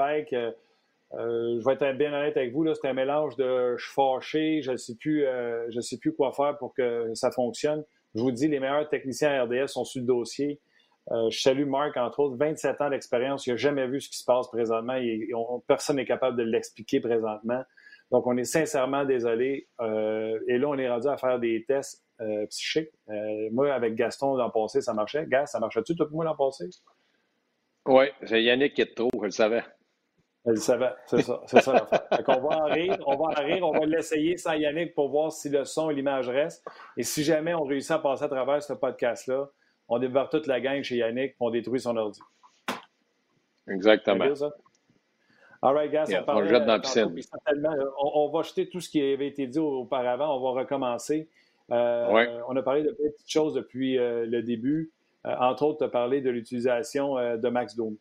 Spike. Je vais être bien honnête avec vous, là, c'est un mélange de « je suis fâché, je ne sais plus quoi faire pour que ça fonctionne ». Je vous dis, les meilleurs techniciens RDS sont sur le dossier. Je salue Marc, entre autres, 27 ans d'expérience. Il n'a jamais vu ce qui se passe présentement. Personne n'est capable de l'expliquer présentement. Donc, on est sincèrement désolé. Et là, on est rendu à faire des tests psychiques. Moi, avec Gaston, l'an passé, ça marchait. Gas, ça marchait-tu, toi, pour moi, l'an passé? Oui, c'est Yannick qui est trop, je le savais. Elle le savait, c'est ça l'affaire. Fait qu'on va en rire, on va l'essayer sans Yannick pour voir si le son et l'image restent. Et si jamais on réussit à passer à travers ce podcast-là, on débarque toute la gang chez Yannick et on détruit son ordi. Exactement. C'est ça? All right, guys, yeah, on jette dans la piscine. On va jeter tout ce qui avait été dit auparavant, on va recommencer. On a parlé de petites choses depuis le début. Entre autres, tu as parlé de l'utilisation de Max Domi.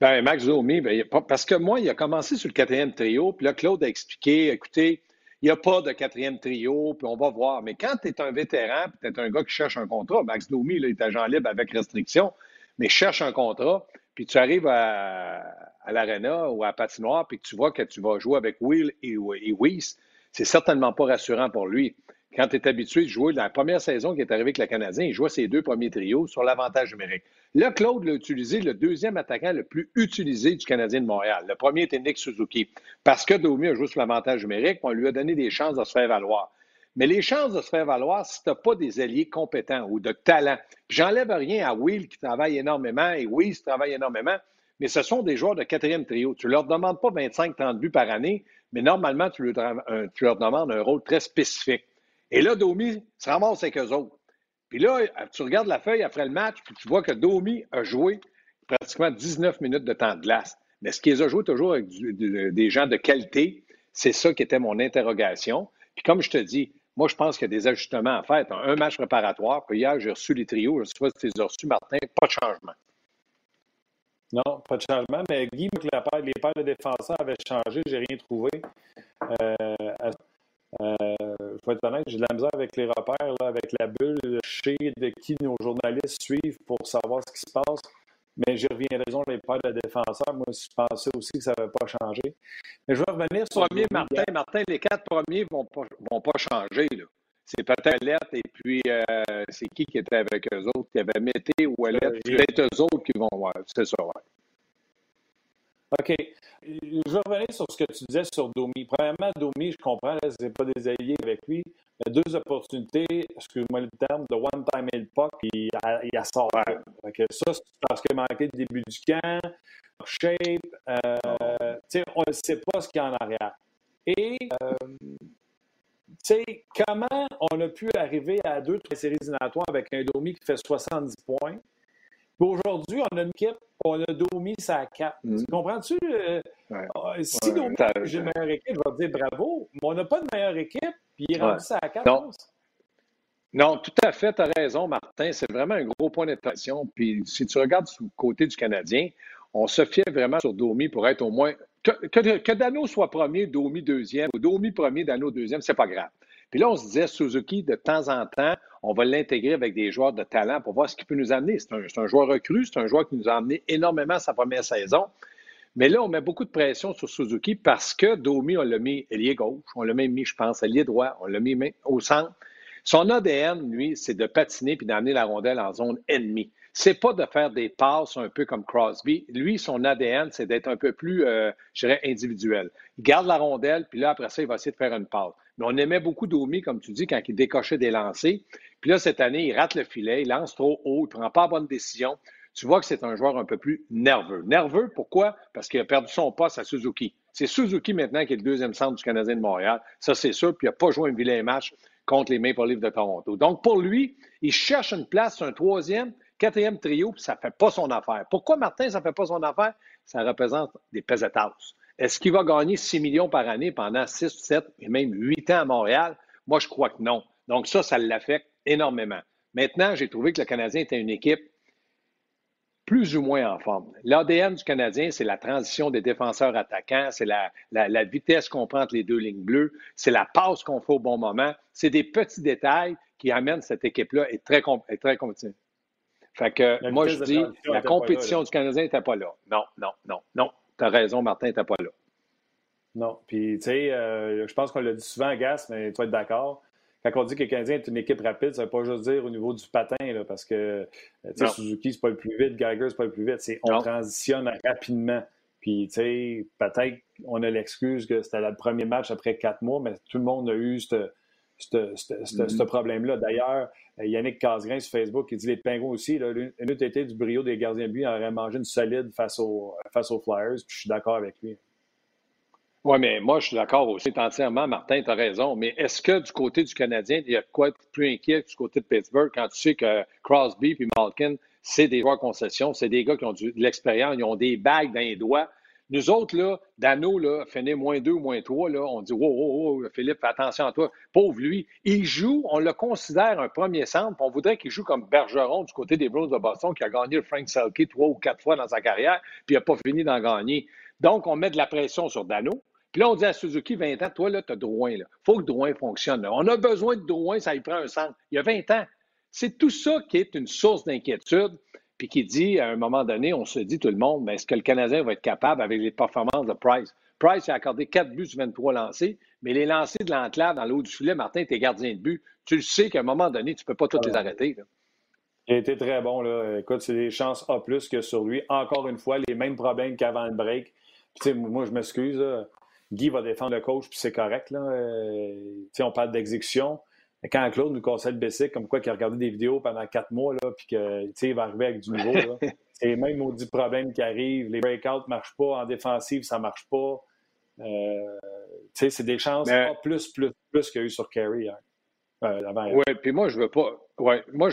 Ben, Max Domi, parce que moi, il a commencé sur le quatrième trio, puis là, Claude a expliqué, écoutez, il n'y a pas de quatrième trio, puis on va voir. Mais quand tu es un vétéran, puis tu es un gars qui cherche un contrat, Max Domi, là, il est agent libre avec restriction, mais cherche un contrat, puis tu arrives à l'aréna ou à la patinoire, puis tu vois que tu vas jouer avec Will et Weise, c'est certainement pas rassurant pour lui. Quand tu es habitué de jouer, dans la première saison qui est arrivée avec le Canadien, il jouait ses deux premiers trios sur l'avantage numérique. Là, Claude l'a utilisé, le deuxième attaquant le plus utilisé du Canadien de Montréal. Le premier était Nick Suzuki. Parce que Domi a joué sur l'avantage numérique, on lui a donné des chances de se faire valoir. Mais les chances de se faire valoir, si tu n'as pas des alliés compétents ou de talent. Puis j'enlève rien à Will qui travaille énormément et Weise qui travaille énormément, mais ce sont des joueurs de quatrième trio. Tu ne leur demandes pas 25-30 buts par année, mais normalement, tu leur demandes un rôle très spécifique. Et là, Domi se ramasse avec eux autres. Puis là, tu regardes la feuille après le match, puis tu vois que Domi a joué pratiquement 19 minutes de temps de glace. Mais ce qu'ils ont joué toujours avec des gens de qualité, c'est ça qui était mon interrogation. Puis comme je te dis, moi, je pense qu'il y a des ajustements à faire. Un match préparatoire, puis hier, j'ai reçu les trios. Je ne sais pas si tu les as reçus, Martin. Pas de changement. Non, pas de changement. Mais Guy, les paires de défenseurs avaient changé. Je n'ai rien trouvé. Je vais être honnête, j'ai de la misère avec les repères, là, avec la bulle de qui nos journalistes suivent pour savoir ce qui se passe. Mais j'y reviendrai, raison, les paires de défenseurs. Moi, je pensais aussi que ça n'avait pas changé. Mais je vais revenir sur le premier, Martin, les quatre premiers vont pas changer. Là. C'est Ouellet et puis c'est qui était avec eux autres? Il y avait Mete ou Ouellet. Peut-être eux autres qui vont voir. C'est ça, ouais. OK. Je vais revenir sur ce que tu disais sur Domi. Premièrement, Domi, je comprends, là, c'est pas des alliés avec lui. Il y a deux opportunités, excuse-moi le terme, de one-time et le puck, puis il a sort. Okay. Ça, c'est parce qu'il manquait le début du camp, shape. On ne sait pas ce qu'il y a en arrière. Et, comment on a pu arriver à 2-3 séries éliminatoires avec un Domi qui fait 70 points? Aujourd'hui, on a une équipe, on a Domi sa cape. Tu comprends-tu? Si Domi j'ai une meilleure équipe, je vais te dire bravo, mais on n'a pas de meilleure équipe, puis il est rendu sa cape. Non, tout à fait, tu as raison, Martin. C'est vraiment un gros point d'attention. Puis si tu regardes du côté du Canadien, on se fiait vraiment sur Domi pour être au moins... Que Danault soit premier, Domi deuxième, ou Domi premier, Danault deuxième, c'est pas grave. Puis là, on se disait, Suzuki, de temps en temps, on va l'intégrer avec des joueurs de talent pour voir ce qu'il peut nous amener. C'est un joueur recru, c'est un joueur qui nous a amené énormément sa première saison. Mais là, on met beaucoup de pression sur Suzuki parce que Domi, on l'a mis ailier gauche, on l'a même mis, je pense, ailier droit, on l'a mis au centre. Son ADN, lui, c'est de patiner puis d'amener la rondelle en zone ennemie. C'est pas de faire des passes un peu comme Crosby. Lui, son ADN, c'est d'être un peu plus, individuel. Il garde la rondelle, puis là, après ça, il va essayer de faire une passe. Mais on aimait beaucoup Domi, comme tu dis, quand il décochait des lancers. Puis là, cette année, il rate le filet, il lance trop haut, il ne prend pas la bonne décision. Tu vois que c'est un joueur un peu plus nerveux. Nerveux, pourquoi? Parce qu'il a perdu son poste à Suzuki. C'est Suzuki maintenant qui est le deuxième centre du Canadien de Montréal. Ça, c'est sûr, puis il n'a pas joué un vilain match contre les Maple Leafs de Toronto. Donc, pour lui, il cherche une place, un troisième, quatrième trio, puis ça ne fait pas son affaire. Pourquoi, Martin, ça ne fait pas son affaire? Ça représente des pesetas. Est-ce qu'il va gagner 6 millions par année pendant 6, 7 et même 8 ans à Montréal? Moi, je crois que non. Donc ça l'affecte énormément. Maintenant, j'ai trouvé que le Canadien était une équipe plus ou moins en forme. L'ADN du Canadien, c'est la transition des défenseurs attaquants, c'est la vitesse qu'on prend entre les deux lignes bleues, c'est la passe qu'on fait au bon moment. C'est des petits détails qui amènent cette équipe-là à être très compétitive. Fait que moi, je dis, la compétition du Canadien n'était pas là. Non. T'as raison, Martin, n'était pas là. Non. Puis, tu sais, je pense qu'on l'a dit souvent, Gas, mais tu vas être d'accord. Quand on dit que le Canadien est une équipe rapide, ça ne veut pas juste dire au niveau du patin, là, parce que Suzuki, c'est pas le plus vite, Gallagher, c'est pas le plus vite. On transitionne rapidement. Puis, tu sais, peut-être qu'on a l'excuse que c'était le premier match après 4 mois, mais tout le monde a eu ce problème-là. D'ailleurs, Yannick Casgrain sur Facebook, il dit les Pingouins aussi, l'une été du brio des gardiens de but, aurait mangé une solide face aux Flyers, puis je suis d'accord avec lui. Oui, mais moi, je suis d'accord aussi entièrement, Martin, tu as raison. Mais est-ce que du côté du Canadien, il y a quoi de plus inquiet que du côté de Pittsburgh quand tu sais que Crosby et Malkin, c'est des joueurs concessions, c'est des gars qui ont de l'expérience, ils ont des bagues dans les doigts. Nous autres, là, Danault, là, finit -2, -3, là, on dit wow, Philippe, fais attention à toi. Pauvre lui. Il joue, on le considère un premier centre, puis on voudrait qu'il joue comme Bergeron du côté des Blues de Boston, qui a gagné le Frank Selke 3 ou 4 fois dans sa carrière, puis il n'a pas fini d'en gagner. Donc, on met de la pression sur Danault. Puis là, on dit à Suzuki, 20 ans, toi, là, t'as Drouin, là. Faut que Drouin fonctionne, là. On a besoin de Drouin, ça y prend un centre. Il y a 20 ans. C'est tout ça qui est une source d'inquiétude, puis qui dit, à un moment donné, on se dit, tout le monde, mais est-ce que le Canadien va être capable avec les performances de Price? Price a accordé 4 buts sur 23 lancés, mais les lancers de l'enclave dans le haut du filet, Martin, t'es gardien de but. Tu le sais qu'à un moment donné, tu peux pas tous les arrêter, là. Il a été très bon, là. Écoute, c'est des chances A+ que sur lui. Encore une fois, les mêmes problèmes qu'avant le break. Puis, moi, je m'excuse, là. Guy va défendre le coach, puis c'est correct, là. On parle d'exécution. Mais quand Claude nous conseille le basic, comme quoi qu'il a regardé des vidéos pendant 4 mois, là, puis qu'il va arriver avec du nouveau, là. C'est les mêmes maudits problèmes qui arrivent. Les breakouts ne marchent pas. En défensive, ça ne marche pas. C'est des chances plus qu'il y a eu sur Carey hier. Oui, puis moi, je ne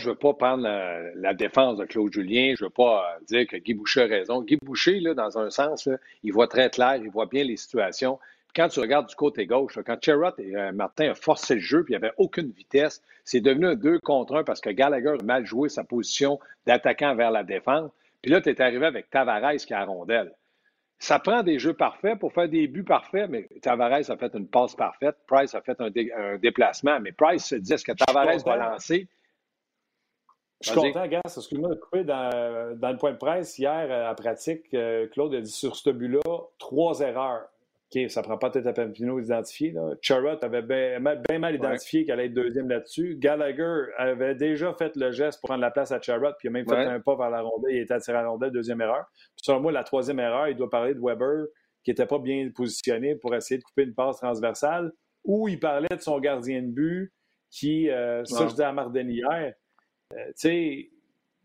veux pas prendre la défense de Claude Julien. Je ne veux pas dire que Guy Boucher a raison. Guy Boucher, là, dans un sens, là, il voit très clair, il voit bien les situations. Quand tu regardes du côté gauche, là, quand Chiarot et Martin ont forcé le jeu, puis il n'y avait aucune vitesse, c'est devenu un 2 contre 1 parce que Gallagher a mal joué sa position d'attaquant vers la défense. Puis là, tu es arrivé avec Tavares qui est à la rondelle. Ça prend des jeux parfaits pour faire des buts parfaits, mais Tavares a fait une passe parfaite, Price a fait un déplacement, mais Price se dit, est-ce que Tavares va lancer? Je suis content, Gas, excuse-moi de couper dans le point de presse. Hier, à pratique, Claude a dit sur ce but-là, 3 erreurs. OK, ça prend pas tête à Pampino d'identifier. Chiarot avait bien mal identifié qu'elle allait être deuxième là-dessus. Gallagher avait déjà fait le geste pour prendre la place à Chiarot, puis il a même fait un pas vers la rondelle. Il était attiré à la rondelle, 2e erreur. Puis selon moi, la 3e erreur, il doit parler de Weber, qui n'était pas bien positionné pour essayer de couper une passe transversale, ou il parlait de son gardien de but, qui, ça je dis à Martin hier, tu sais,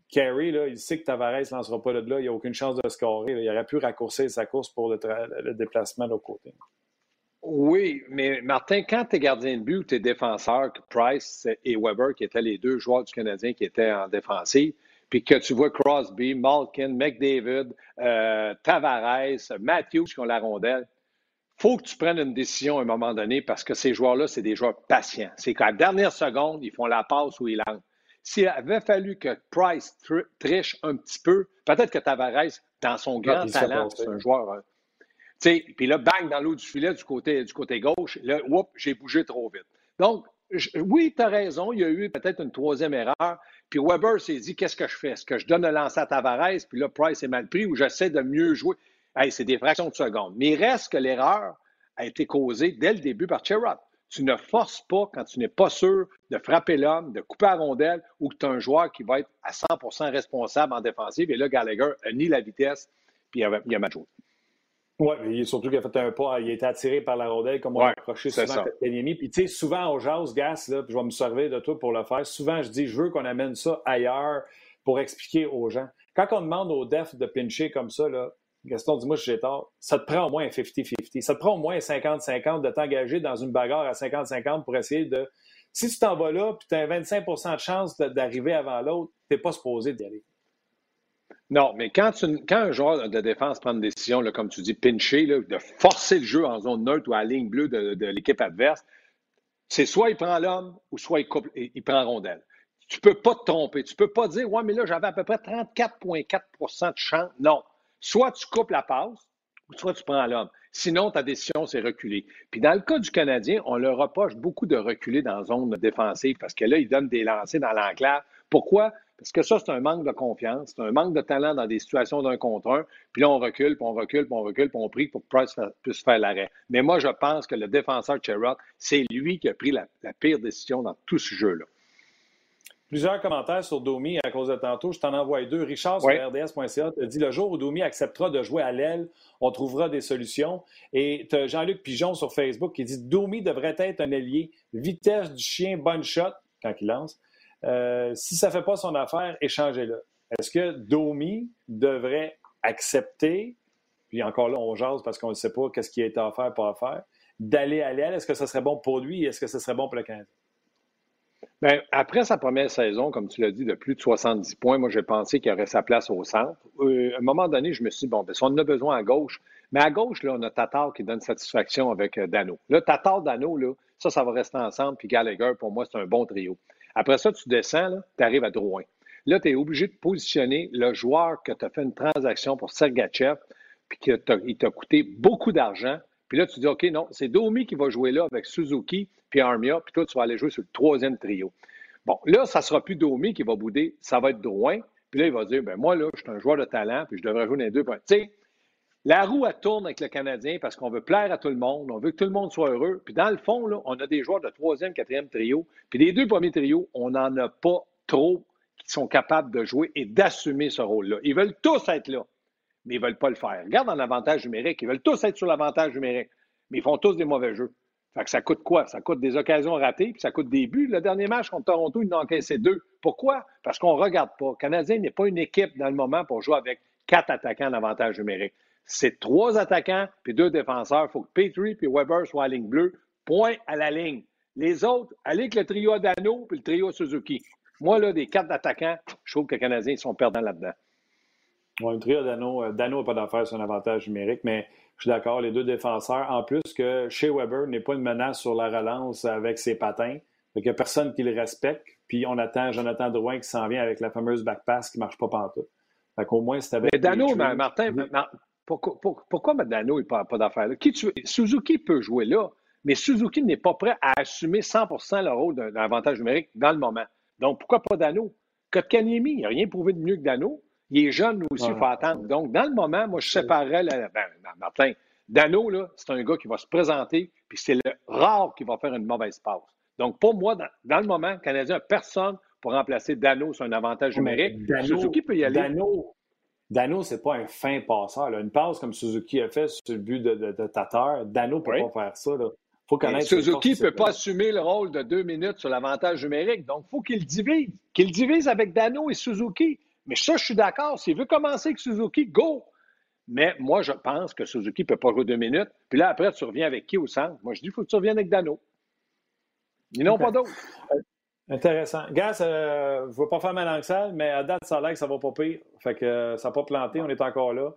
Carey, là, il sait que Tavares ne lancera pas de là. Il n'y a aucune chance de scorer. Là. Il aurait pu raccourcir sa course pour le déplacement de l'autre côté. Oui, mais Martin, quand tu es gardien de but ou tu es défenseur, Price et Weber, qui étaient les 2 joueurs du Canadien qui étaient en défensive, puis que tu vois Crosby, Malkin, McDavid, Tavares, Matthews qui ont la rondelle, il faut que tu prennes une décision à un moment donné parce que ces joueurs-là, c'est des joueurs patients. C'est qu'à la dernière seconde, ils font la passe ou ils lancent. S'il avait fallu que Price triche un petit peu, peut-être que Tavares, dans son grand talent, c'est un joueur. Hein. Puis là, bang, dans l'eau du filet du côté gauche, là, oups, j'ai bougé trop vite. Donc, oui, tu as raison, il y a eu peut-être une 3e erreur. Puis Weber s'est dit, qu'est-ce que je fais? Est-ce que je donne le lancer à Tavares, puis là, Price est mal pris, ou j'essaie de mieux jouer? Hey, c'est des fractions de secondes. Mais il reste que l'erreur a été causée dès le début par Chiarot. Tu ne forces pas, quand tu n'es pas sûr de frapper l'homme, de couper la rondelle ou que tu as un joueur qui va être à 100% responsable en défensive. Et là, Gallagher a ni la vitesse, puis il a mal joué. Oui, surtout qu'il a fait un pas. Il a été attiré par la rondelle, comme on a approché souvent à Kotkaniemi. Puis tu sais, souvent, on jase, Gas, là, puis je vais me servir de toi pour le faire. Souvent, je dis, je veux qu'on amène ça ailleurs pour expliquer aux gens. Quand on demande aux defs de pincher comme ça, là, Gaston, dis-moi si j'ai tort, ça te prend au moins 50-50. Ça te prend au moins 50-50 de t'engager dans une bagarre à 50-50 pour essayer de... Si tu t'en vas là, puis tu as 25% de chance d'arriver avant l'autre, tu n'es pas supposé d'y aller. Non, mais quand un joueur de défense prend une décision, là, comme tu dis, pincher, là, de forcer le jeu en zone neutre ou à la ligne bleue de l'équipe adverse, c'est soit il prend l'homme ou soit il prend rondelle. Tu ne peux pas te tromper. Tu ne peux pas dire « Ouais, mais là, j'avais à peu près 34,4% de chance. » Non. Soit tu coupes la passe, soit tu prends l'homme. Sinon, ta décision, c'est reculer. Puis dans le cas du Canadien, on leur reproche beaucoup de reculer dans la zone défensive parce que là, ils donnent des lancers dans l'enclave. Pourquoi? Parce que ça, c'est un manque de confiance, c'est un manque de talent dans des situations d'un contre un. Puis là, on recule, puis on recule, puis on recule, puis on prie pour que Price puisse faire l'arrêt. Mais moi, je pense que le défenseur Chiarot, c'est lui qui a pris la pire décision dans tout ce jeu-là. Plusieurs commentaires sur Domi à cause de tantôt. Je t'en envoie deux. Richard sur RDS.ca te dit « Le jour où Domi acceptera de jouer à l'aile, on trouvera des solutions. » Et tu as Jean-Luc Pigeon sur Facebook qui dit « Domi devrait être un ailier. Vitesse du chien, bonne shot. » Quand il lance. Si ça ne fait pas son affaire, échangez-le. Est-ce que Domi devrait accepter, puis encore là, on jase parce qu'on ne sait pas qu'est-ce qui a été offert, pas offert, d'aller à l'aile? Est-ce que ça serait bon pour lui et est-ce que ça serait bon pour le Canadien? Bien, après sa première saison, comme tu l'as dit, de plus de 70 points, moi, j'ai pensé qu'il y aurait sa place au centre. À un moment donné, je me suis dit, bon, bien, si on en a besoin à gauche, mais à gauche, là, on a Tatar qui donne satisfaction avec Danault. Là, Tatar-Danault, là, ça va rester ensemble, puis Gallagher, pour moi, c'est un bon trio. Après ça, tu descends, tu arrives à Drouin. Là, tu es obligé de positionner le joueur que tu as fait une transaction pour Sergachev, puis qu'il t'a coûté beaucoup d'argent. Puis là, tu dis, OK, non, c'est Domi qui va jouer là avec Suzuki, puis Armia, puis toi, tu vas aller jouer sur le troisième trio. Bon, là, ça ne sera plus Domi qui va bouder, ça va être Drouin. Puis là, il va dire, bien, moi, là, je suis un joueur de talent, puis je devrais jouer dans les deux points. Tu sais, la roue, elle tourne avec le Canadien parce qu'on veut plaire à tout le monde, on veut que tout le monde soit heureux. Puis dans le fond, là, on a des joueurs de troisième, quatrième trio. Puis les deux premiers trios, on n'en a pas trop qui sont capables de jouer et d'assumer ce rôle-là. Ils veulent tous être là, mais ils ne veulent pas le faire. Regarde dans l'avantage numérique, ils veulent tous être sur l'avantage numérique, mais ils font tous des mauvais jeux. Fait que ça coûte quoi? Ça coûte des occasions ratées, puis ça coûte des buts. Le dernier match contre Toronto, ils en ont encaissé 2. Pourquoi? Parce qu'on ne regarde pas. Le Canadien n'est pas une équipe dans le moment pour jouer avec 4 attaquants d'avantage numérique. C'est 3 attaquants puis 2 défenseurs. Il faut que Petrie puis Weber soient à la ligne bleue. Point à la ligne. Les autres, allez avec le trio à Danault puis le trio à Suzuki. Moi, là, des 4 attaquants, je trouve que les Canadiens, ils sont perdants là-dedans. Oui, le trio à Danault. Danault n'a pas d'affaire sur un avantage numérique, mais je suis d'accord, les deux défenseurs. En plus que Shea Weber n'est pas une menace sur la relance avec ses patins. Il n'y a personne qui le respecte. Puis on attend Jonathan Drouin qui s'en vient avec la fameuse backpass qui ne marche pas pantoute. Fait qu'au moins, c'est avec... Mais Danault, Martin... Pourquoi Danault n'a pas d'affaire là? Suzuki peut jouer là, mais Suzuki n'est pas prêt à assumer 100% le rôle d'un avantage numérique dans le moment. Donc, pourquoi pas Danault? Kotkaniemi, il n'a rien prouvé de mieux que Danault. Il est jeune aussi, il faut attendre. Donc, dans le moment, moi, je séparerais... Martin, Danault, là, c'est un gars qui va se présenter, puis c'est le rare qui va faire une mauvaise passe. Donc, pour moi, dans le moment, le Canadien n'a personne pour remplacer Danault sur un avantage numérique. Suzuki peut y aller. Danault, c'est pas un fin passeur. Là. Une passe comme Suzuki a fait sur le but de Tatar, Danault peut pas faire ça. Là. Faut connaître Suzuki ne peut pas assumer le rôle de 2 minutes sur l'avantage numérique. Donc, il faut qu'il divise avec Danault et Suzuki. Mais ça, je suis d'accord. S'il veut commencer avec Suzuki, go! Mais moi, je pense que Suzuki ne peut pas jouer 2 minutes. Puis là, après, tu reviens avec qui au centre? Moi, je dis, il faut que tu reviennes avec Danault. Ils n'ont pas d'autres. Intéressant. Gaz, je ne veux pas faire ma langue sale, mais à date, ça a l'air que ça va pas pire. Fait que ça n'a pas planté, on est encore là.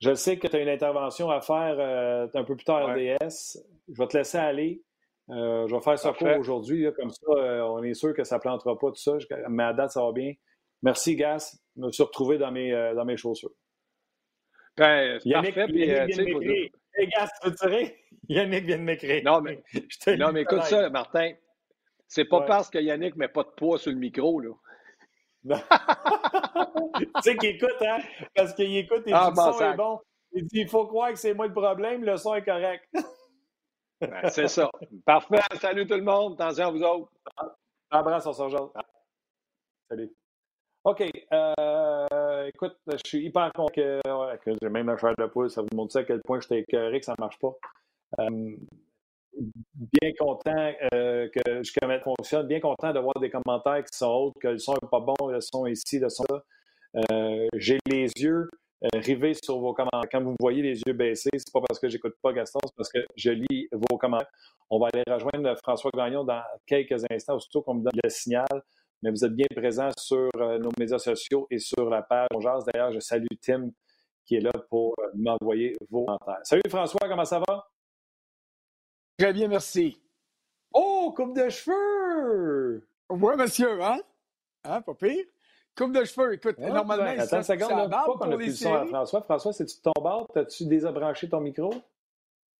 Je sais que tu as une intervention à faire un peu plus tard RDS. Je vais te laisser aller. Je vais faire ce cours aujourd'hui. Là, comme ça, on est sûr que ça ne plantera pas tout ça. Mais à date, ça va bien. Merci, Gaz. Je me suis retrouvé dans mes chaussures. Ben, Yannick, parfait. Gaz, tu veux tirer? Yannick vient de m'écrire. Non, mais écoute ça, Martin. C'est pas parce que Yannick met pas de poids sur le micro, là. Tu sais qu'il écoute, hein? Parce qu'il écoute et le son est bon. Il dit, il faut croire que c'est moi le problème, le son est correct. Ben, c'est ça. Parfait. Salut tout le monde. Attention à vous autres. Embrasse, on se rejoint. Salut. OK. Écoute, je suis hyper content que j'ai même la chair de poule. Ça vous montre ça à quel point j'étais écœuré que ça ne marche pas. Bien content que jusqu'à maintenant fonctionne, bien content de voir des commentaires qui sont autres, que le son n'est pas bon, le son ici, le son là. J'ai les yeux rivés sur vos commentaires. Quand vous me voyez les yeux baissés, c'est pas parce que j'écoute pas Gaston, c'est parce que je lis vos commentaires. On va aller rejoindre François Gagnon dans quelques instants, aussitôt qu'on me donne le signal. Mais vous êtes bien présents sur nos médias sociaux et sur la page On Jase. D'ailleurs, je salue Tim qui est là pour m'envoyer vos commentaires. Salut François, comment ça va? Très bien, merci. Oh, coupe de cheveux! Oui, monsieur, hein? Hein, pas pire? Coupe de cheveux, écoute, ouais, normalement... Ben, attends une seconde, là, pas qu'on a plus le son à François. François, c'est-tu de ton bord? T'as-tu désabranché ton micro?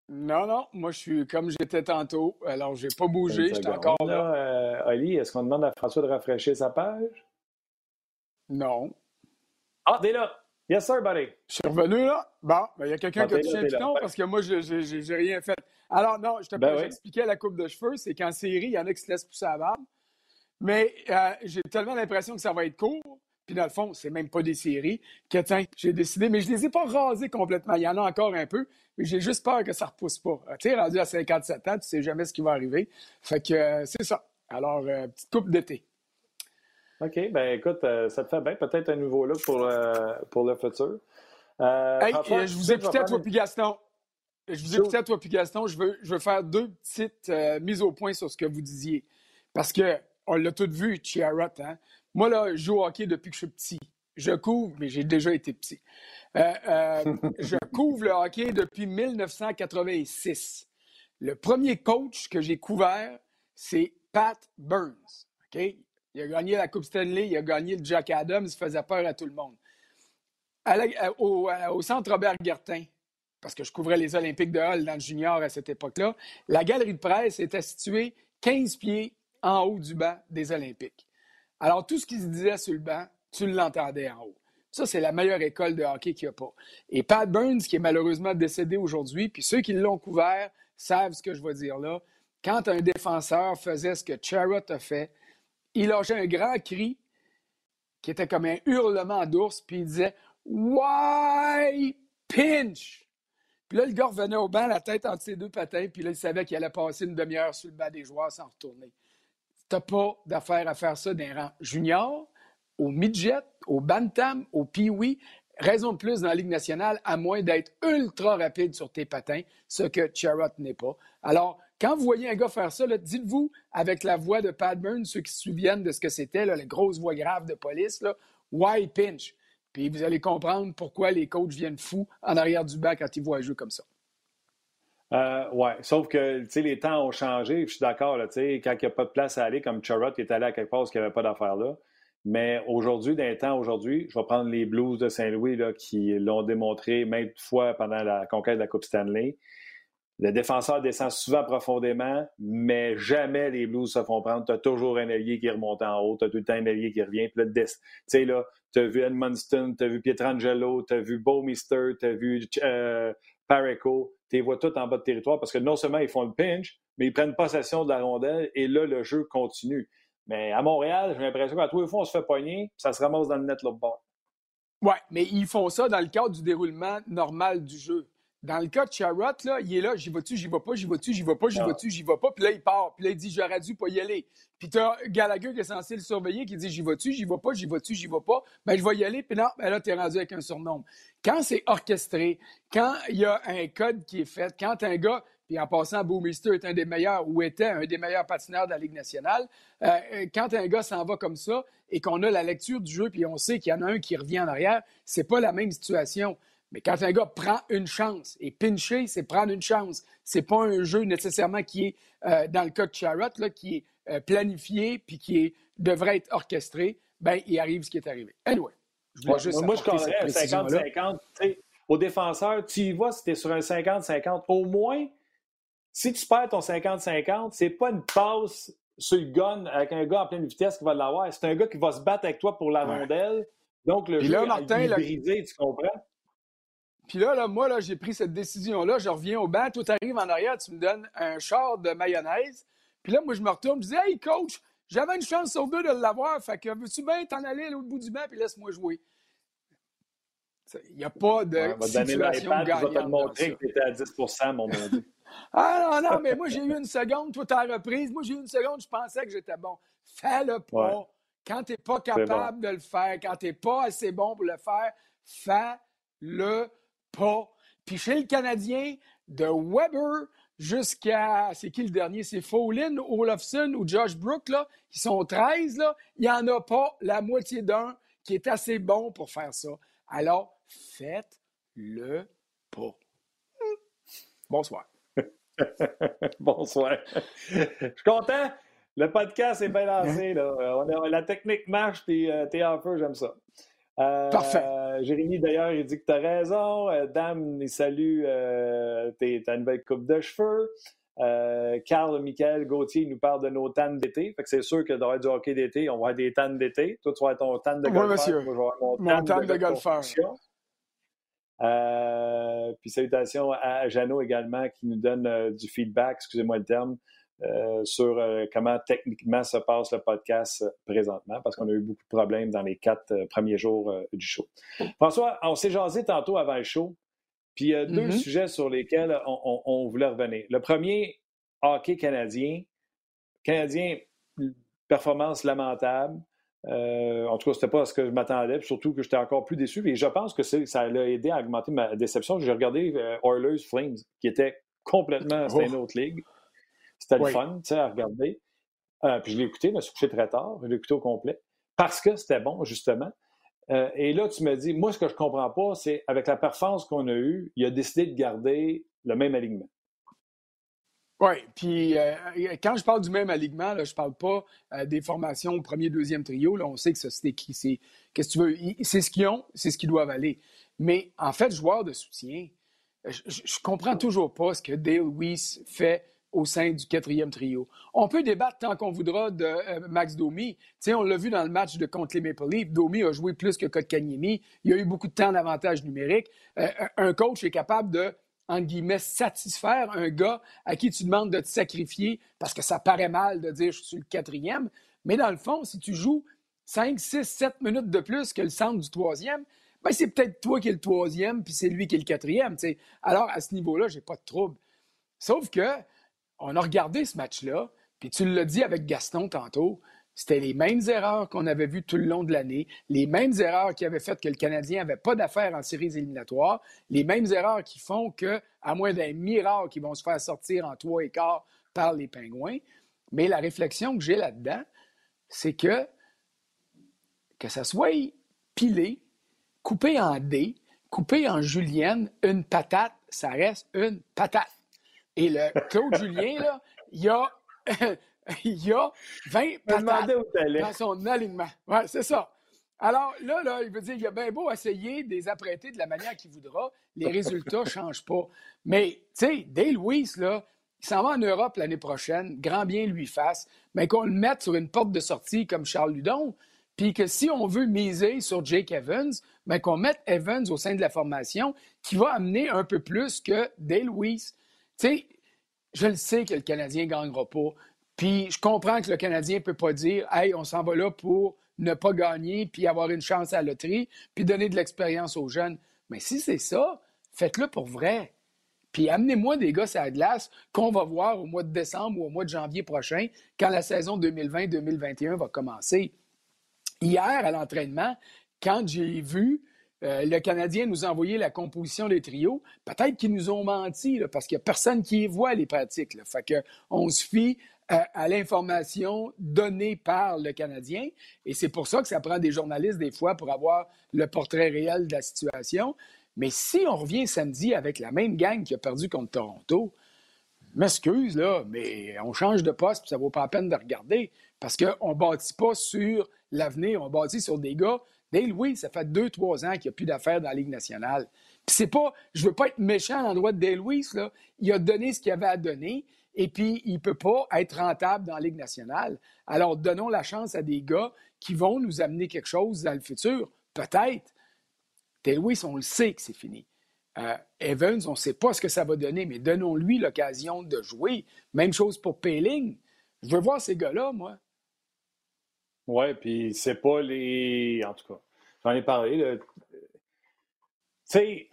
Non, moi, je suis comme j'étais tantôt. Alors, j'ai pas bougé, j'étais encore là. Oli, est-ce qu'on demande à François de rafraîchir sa page? Non. Ah, t'es là. Yes, sir, buddy. Je suis revenu, là. Bon, il ben, y a quelqu'un qui a touché le piton parce que moi, j'ai rien fait. Alors, non, je te expliquais la coupe de cheveux. C'est qu'en série, il y en a qui se laissent pousser à la barbe. Mais j'ai tellement l'impression que ça va être court. Puis, dans le fond, c'est même pas des séries. Que, tiens, j'ai décidé, mais je les ai pas rasés complètement. Il y en a encore un peu, mais j'ai juste peur que ça repousse pas. Tu sais, rendu à 57 ans, tu sais jamais ce qui va arriver. Fait que c'est ça. Alors, petite coupe d'été. OK. Ben écoute, ça te fait bien. Peut-être un nouveau look pour le futur. Hey, je vous écoutais à toi puis Gaston. Je veux faire deux petites mises au point sur ce que vous disiez. Parce que on l'a tous vu, Chiarot, hein? Moi, là, je joue au hockey depuis que je suis petit. Je couvre, mais j'ai déjà été petit. Je couvre le hockey depuis 1986. Le premier coach que j'ai couvert, c'est Pat Burns. Okay? Il a gagné la Coupe Stanley, il a gagné le Jack Adams, il faisait peur à tout le monde. Au centre Robert-Guertin, parce que je couvrais les Olympiques de Hull dans le junior à cette époque-là, la galerie de presse était située 15 pieds en haut du banc des Olympiques. Alors, tout ce qui se disait sur le banc, tu l'entendais en haut. Ça, c'est la meilleure école de hockey qu'il n'y a pas. Et Pat Burns, qui est malheureusement décédé aujourd'hui, puis ceux qui l'ont couvert savent ce que je vais dire là. Quand un défenseur faisait ce que Chiarot a fait, il lâchait un grand cri qui était comme un hurlement d'ours, puis il disait « Why pinch? » Puis là, le gars revenait au banc, la tête entre ses deux patins, puis là, il savait qu'il allait passer une demi-heure sur le banc des joueurs sans retourner. T'as pas d'affaire à faire ça dans les rangs juniors, au midget, au bantam, au pee-wee. Raison de plus dans la Ligue nationale, à moins d'être ultra rapide sur tes patins, ce que Chiarot n'est pas. Alors, quand vous voyez un gars faire ça, là, dites-vous, avec la voix de Pat Burns, ceux qui se souviennent de ce que c'était, là, la grosse voix grave de police, là, « Why pinch? » Puis vous allez comprendre pourquoi les coachs viennent fous en arrière du banc quand ils voient un jeu comme ça. Oui, sauf que les temps ont changé, je suis d'accord, là, quand il n'y a pas de place à aller, comme Chiarot est allé à quelque part parce qu'il n'y avait pas d'affaires là, mais aujourd'hui, dans les temps aujourd'hui, je vais prendre les Blues de Saint-Louis là, qui l'ont démontré maintes fois pendant la conquête de la Coupe Stanley. Le défenseur descend souvent profondément, mais jamais les Blues se font prendre. Tu as toujours un ailier qui remonte en haut, tu as tout le temps un ailier qui revient. Puis là, tu sais, là, tu as vu Edmundston, tu as vu Pietrangelo, tu as vu Bouwmeester, tu as vu Pareko. Tu les vois tous en bas de territoire parce que non seulement ils font le pinch, mais ils prennent possession de la rondelle et là, le jeu continue. Mais à Montréal, j'ai l'impression qu'à tous les fois, on se fait pogner, ça se ramasse dans le net l'autre bord. Oui, mais ils font ça dans le cadre du déroulement normal du jeu. Dans le cas de Chiarot, là, il est là, j'y vais-tu, puis là, il part. Puis là, il dit, j'aurais dû pas y aller. Puis t'as Gallagher qui est censé le surveiller, qui dit, j'y vais-tu, ben je vais y aller, puis non, ben là, t'es rendu avec un surnombre. Quand c'est orchestré, quand il y a un code qui est fait, quand un gars, puis en passant, Bouwmeester est un des meilleurs, ou était un des meilleurs patineurs de la Ligue nationale, quand un gars s'en va comme ça, et qu'on a la lecture du jeu, puis on sait qu'il y en a un qui revient en arrière, c'est pas la même situation. Mais quand un gars prend une chance, et pincher, c'est prendre une chance. C'est pas un jeu nécessairement qui est, dans le cas de Chiarot, là, qui est planifié puis qui est, devrait être orchestré, bien, il arrive ce qui est arrivé. Anyway, moi, je corrigerais un 50-50. Au défenseur, tu y vas si tu es sur un 50-50. Au moins, si tu perds ton 50-50, c'est pas une passe sur le gun avec un gars en pleine vitesse qui va l'avoir. C'est un gars qui va se battre avec toi pour la rondelle. Donc, le puis jeu est brisé, tu comprends? Puis là, moi, là, j'ai pris cette décision-là, je reviens au banc, toi, t'arrives en arrière, tu me donnes un char de mayonnaise. Puis là, moi, je me retourne, je dis « Hey, coach, j'avais une chance sur deux de l'avoir, fait que veux-tu bien t'en aller à l'autre bout du banc puis laisse-moi jouer? » Il n'y a pas de situation gagnante. Je vais te montrer que tu étais à 10 % mon bandit. Ah non, mais moi, j'ai eu une seconde, toi, t'as reprise. Moi, j'ai eu une seconde, je pensais que j'étais bon. Fais-le pas. Ouais. Quand t'es pas capable de le faire, quand t'es pas assez bon pour le faire, fais-le pas. Puis chez le Canadien, de Weber jusqu'à... C'est qui le dernier? C'est Follin, Olofsson ou Josh Brook, là. Ils sont 13, là. Il n'y en a pas la moitié d'un qui est assez bon pour faire ça. Alors, faites-le pas. Bonsoir. Bonsoir. Je suis content. Le podcast est bien lancé, là. La technique marche, puis t'es en feu, j'aime ça. Parfait. Jérémy, d'ailleurs, il dit que tu as raison. Dame, il salue ta nouvelle coupe de cheveux. Carl, Michael, Gauthier, ils nous parlent de nos tannes d'été. Fait que c'est sûr que d'avoir du hockey d'été, on va avoir des tannes d'été. Toi, tu vas avoir ton tanne de golfeur. Oui, monsieur. Moi, je vais avoir mon tanne de golfeur. Puis salutations à Jeannot également qui nous donne du feedback, excusez-moi le terme, sur comment techniquement se passe le podcast présentement, parce qu'on a eu beaucoup de problèmes dans les 4 premiers jours du show. François, on s'est jasé tantôt avant le show, puis il y a deux sujets sur lesquels on voulait revenir. Le premier, hockey canadien. Canadien, performance lamentable. En tout cas, c'était pas ce que je m'attendais, puis surtout que j'étais encore plus déçu. Et je pense que ça l'a aidé à augmenter ma déception. J'ai regardé Oilers Flames, qui était complètement... C'était une autre ligue. C'était le fun, tu sais, à regarder. Puis je l'ai écouté, je me suis couché très tard. Je l'ai écouté au complet. Parce que c'était bon, justement. Et là, tu me dis, moi, ce que je comprends pas, c'est avec la performance qu'on a eue, il a décidé de garder le même alignement. Oui, puis quand je parle du même alignement, là, je ne parle pas des formations premier, deuxième trio. Là, on sait que c'est qu'est-ce que tu veux? C'est ce qu'ils ont, c'est ce qu'ils doivent aller. Mais en fait, joueur de soutien, je ne comprends toujours pas ce que Dale Weise fait au sein du quatrième trio. On peut débattre tant qu'on voudra de Max Domi. Tu sais, on l'a vu dans le match contre les Maple Leafs. Domi a joué plus que Kotkaniemi. Il a eu beaucoup de temps d'avantage numérique. Un coach est capable de, entre guillemets, satisfaire un gars à qui tu demandes de te sacrifier parce que ça paraît mal de dire « je suis le quatrième », mais dans le fond, si tu joues 5, 6, 7 minutes de plus que le centre du troisième, bien, c'est peut-être toi qui es le troisième puis c'est lui qui est le quatrième. T'sais. Alors, à ce niveau-là, j'ai pas de trouble. Sauf que on a regardé ce match-là, puis tu l'as dit avec Gaston tantôt, c'était les mêmes erreurs qu'on avait vues tout le long de l'année, les mêmes erreurs qui avaient fait que le Canadien n'avait pas d'affaires en séries éliminatoires, les mêmes erreurs qui font que, à moins d'un miracle, ils vont se faire sortir en 3 et quart par les Pingouins. Mais la réflexion que j'ai là-dedans, c'est que ça soit pilé, coupé en dés, coupé en julienne, une patate, ça reste une patate. Et le Claude Julien, là, il y a 20 patates dans son alignement. Oui, c'est ça. Alors là, il veut dire qu'il a bien beau essayer de les apprêter de la manière qu'il voudra, les résultats ne changent pas. Mais, tu sais, Dale Weise, là, il s'en va en Europe l'année prochaine, grand bien lui fasse, mais qu'on le mette sur une porte de sortie comme Charles Hudon, puis que si on veut miser sur Jake Evans, bien qu'on mette Evans au sein de la formation, qui va amener un peu plus que Dale Weise. Tu sais, je le sais que le Canadien ne gagnera pas. Puis je comprends que le Canadien ne peut pas dire « Hey, on s'en va là pour ne pas gagner puis avoir une chance à la loterie puis donner de l'expérience aux jeunes. » Mais si c'est ça, faites-le pour vrai. Puis amenez-moi des gars sur la glace qu'on va voir au mois de décembre ou au mois de janvier prochain quand la saison 2020-2021 va commencer. Hier, à l'entraînement, quand j'ai vu... le Canadien nous a envoyé la composition des trios. Peut-être qu'ils nous ont menti, là, parce qu'il n'y a personne qui y voit les pratiques. Là. Fait que on se fie à l'information donnée par le Canadien. Et c'est pour ça que ça prend des journalistes, des fois, pour avoir le portrait réel de la situation. Mais si on revient samedi avec la même gang qui a perdu contre Toronto, je m'excuse, là, mais on change de poste, puis ça ne vaut pas la peine de regarder. Parce qu'on ne bâtit pas sur l'avenir, on bâtit sur des gars... Dale Weise, ça fait 2-3 ans qu'il n'y a plus d'affaires dans la Ligue nationale. Puis c'est pas, je veux pas être méchant à l'endroit de Dale Weise, là. Il a donné ce qu'il avait à donner et puis il peut pas être rentable dans la Ligue nationale. Alors donnons la chance à des gars qui vont nous amener quelque chose dans le futur, peut-être. Dale Weise, on le sait que c'est fini. Evans, on ne sait pas ce que ça va donner, mais donnons-lui l'occasion de jouer. Même chose pour Pelling. Je veux voir ces gars-là, moi. Oui, puis c'est pas les... En tout cas, j'en ai parlé. Là. T'sais,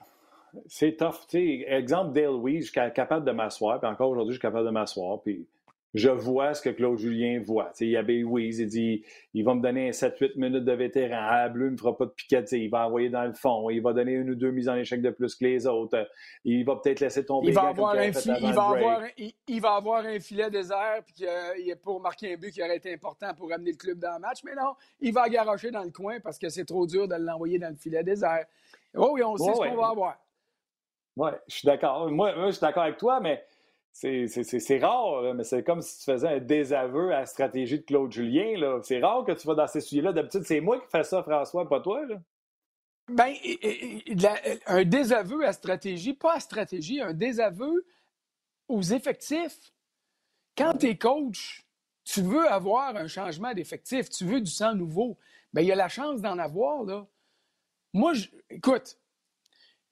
c'est tough. T'sais, exemple, Dale Weise, je suis capable de m'asseoir, puis encore aujourd'hui, je suis capable de m'asseoir, puis je vois ce que Claude Julien voit. T'sais, il y avait Weise, il dit, il va me donner 7-8 minutes de vétéran, à bleu, il me fera pas de piquet, il va envoyer dans le fond, il va donner 1 ou 2 mises en échec de plus que les autres, il va peut-être laisser tomber... Il va avoir un filet désert puis pour marquer un but qui aurait été important pour amener le club dans le match, mais non, il va garocher dans le coin parce que c'est trop dur de l'envoyer dans le filet désert. Oh oui, on sait ce qu'on va avoir. Oui, je suis d'accord. Moi, je suis d'accord avec toi, mais... C'est rare, là, mais c'est comme si tu faisais un désaveu à la stratégie de Claude Julien. Là. C'est rare que tu vas dans ces sujets-là. D'habitude, c'est moi qui fais ça, François, pas toi. Là. Bien, un désaveu à stratégie, pas à stratégie, un désaveu aux effectifs. Quand tu es coach, tu veux avoir un changement d'effectif, tu veux du sang nouveau. Bien, il y a la chance d'en avoir, là. Moi, écoute,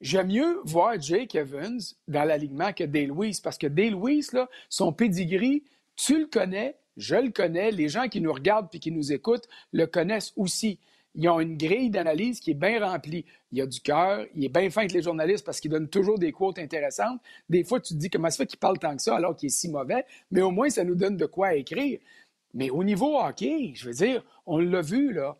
j'aime mieux voir Jake Evans dans l'alignement que Dale Weise, parce que Dale Weise, là, son pedigree, tu le connais, je le connais, les gens qui nous regardent et qui nous écoutent le connaissent aussi. Ils ont une grille d'analyse qui est bien remplie. Il a du cœur, il est bien fin avec les journalistes parce qu'il donne toujours des quotes intéressantes. Des fois, tu te dis comment ça fait qu'il parle tant que ça alors qu'il est si mauvais, mais au moins, ça nous donne de quoi écrire. Mais au niveau hockey, je veux dire, on l'a vu, là.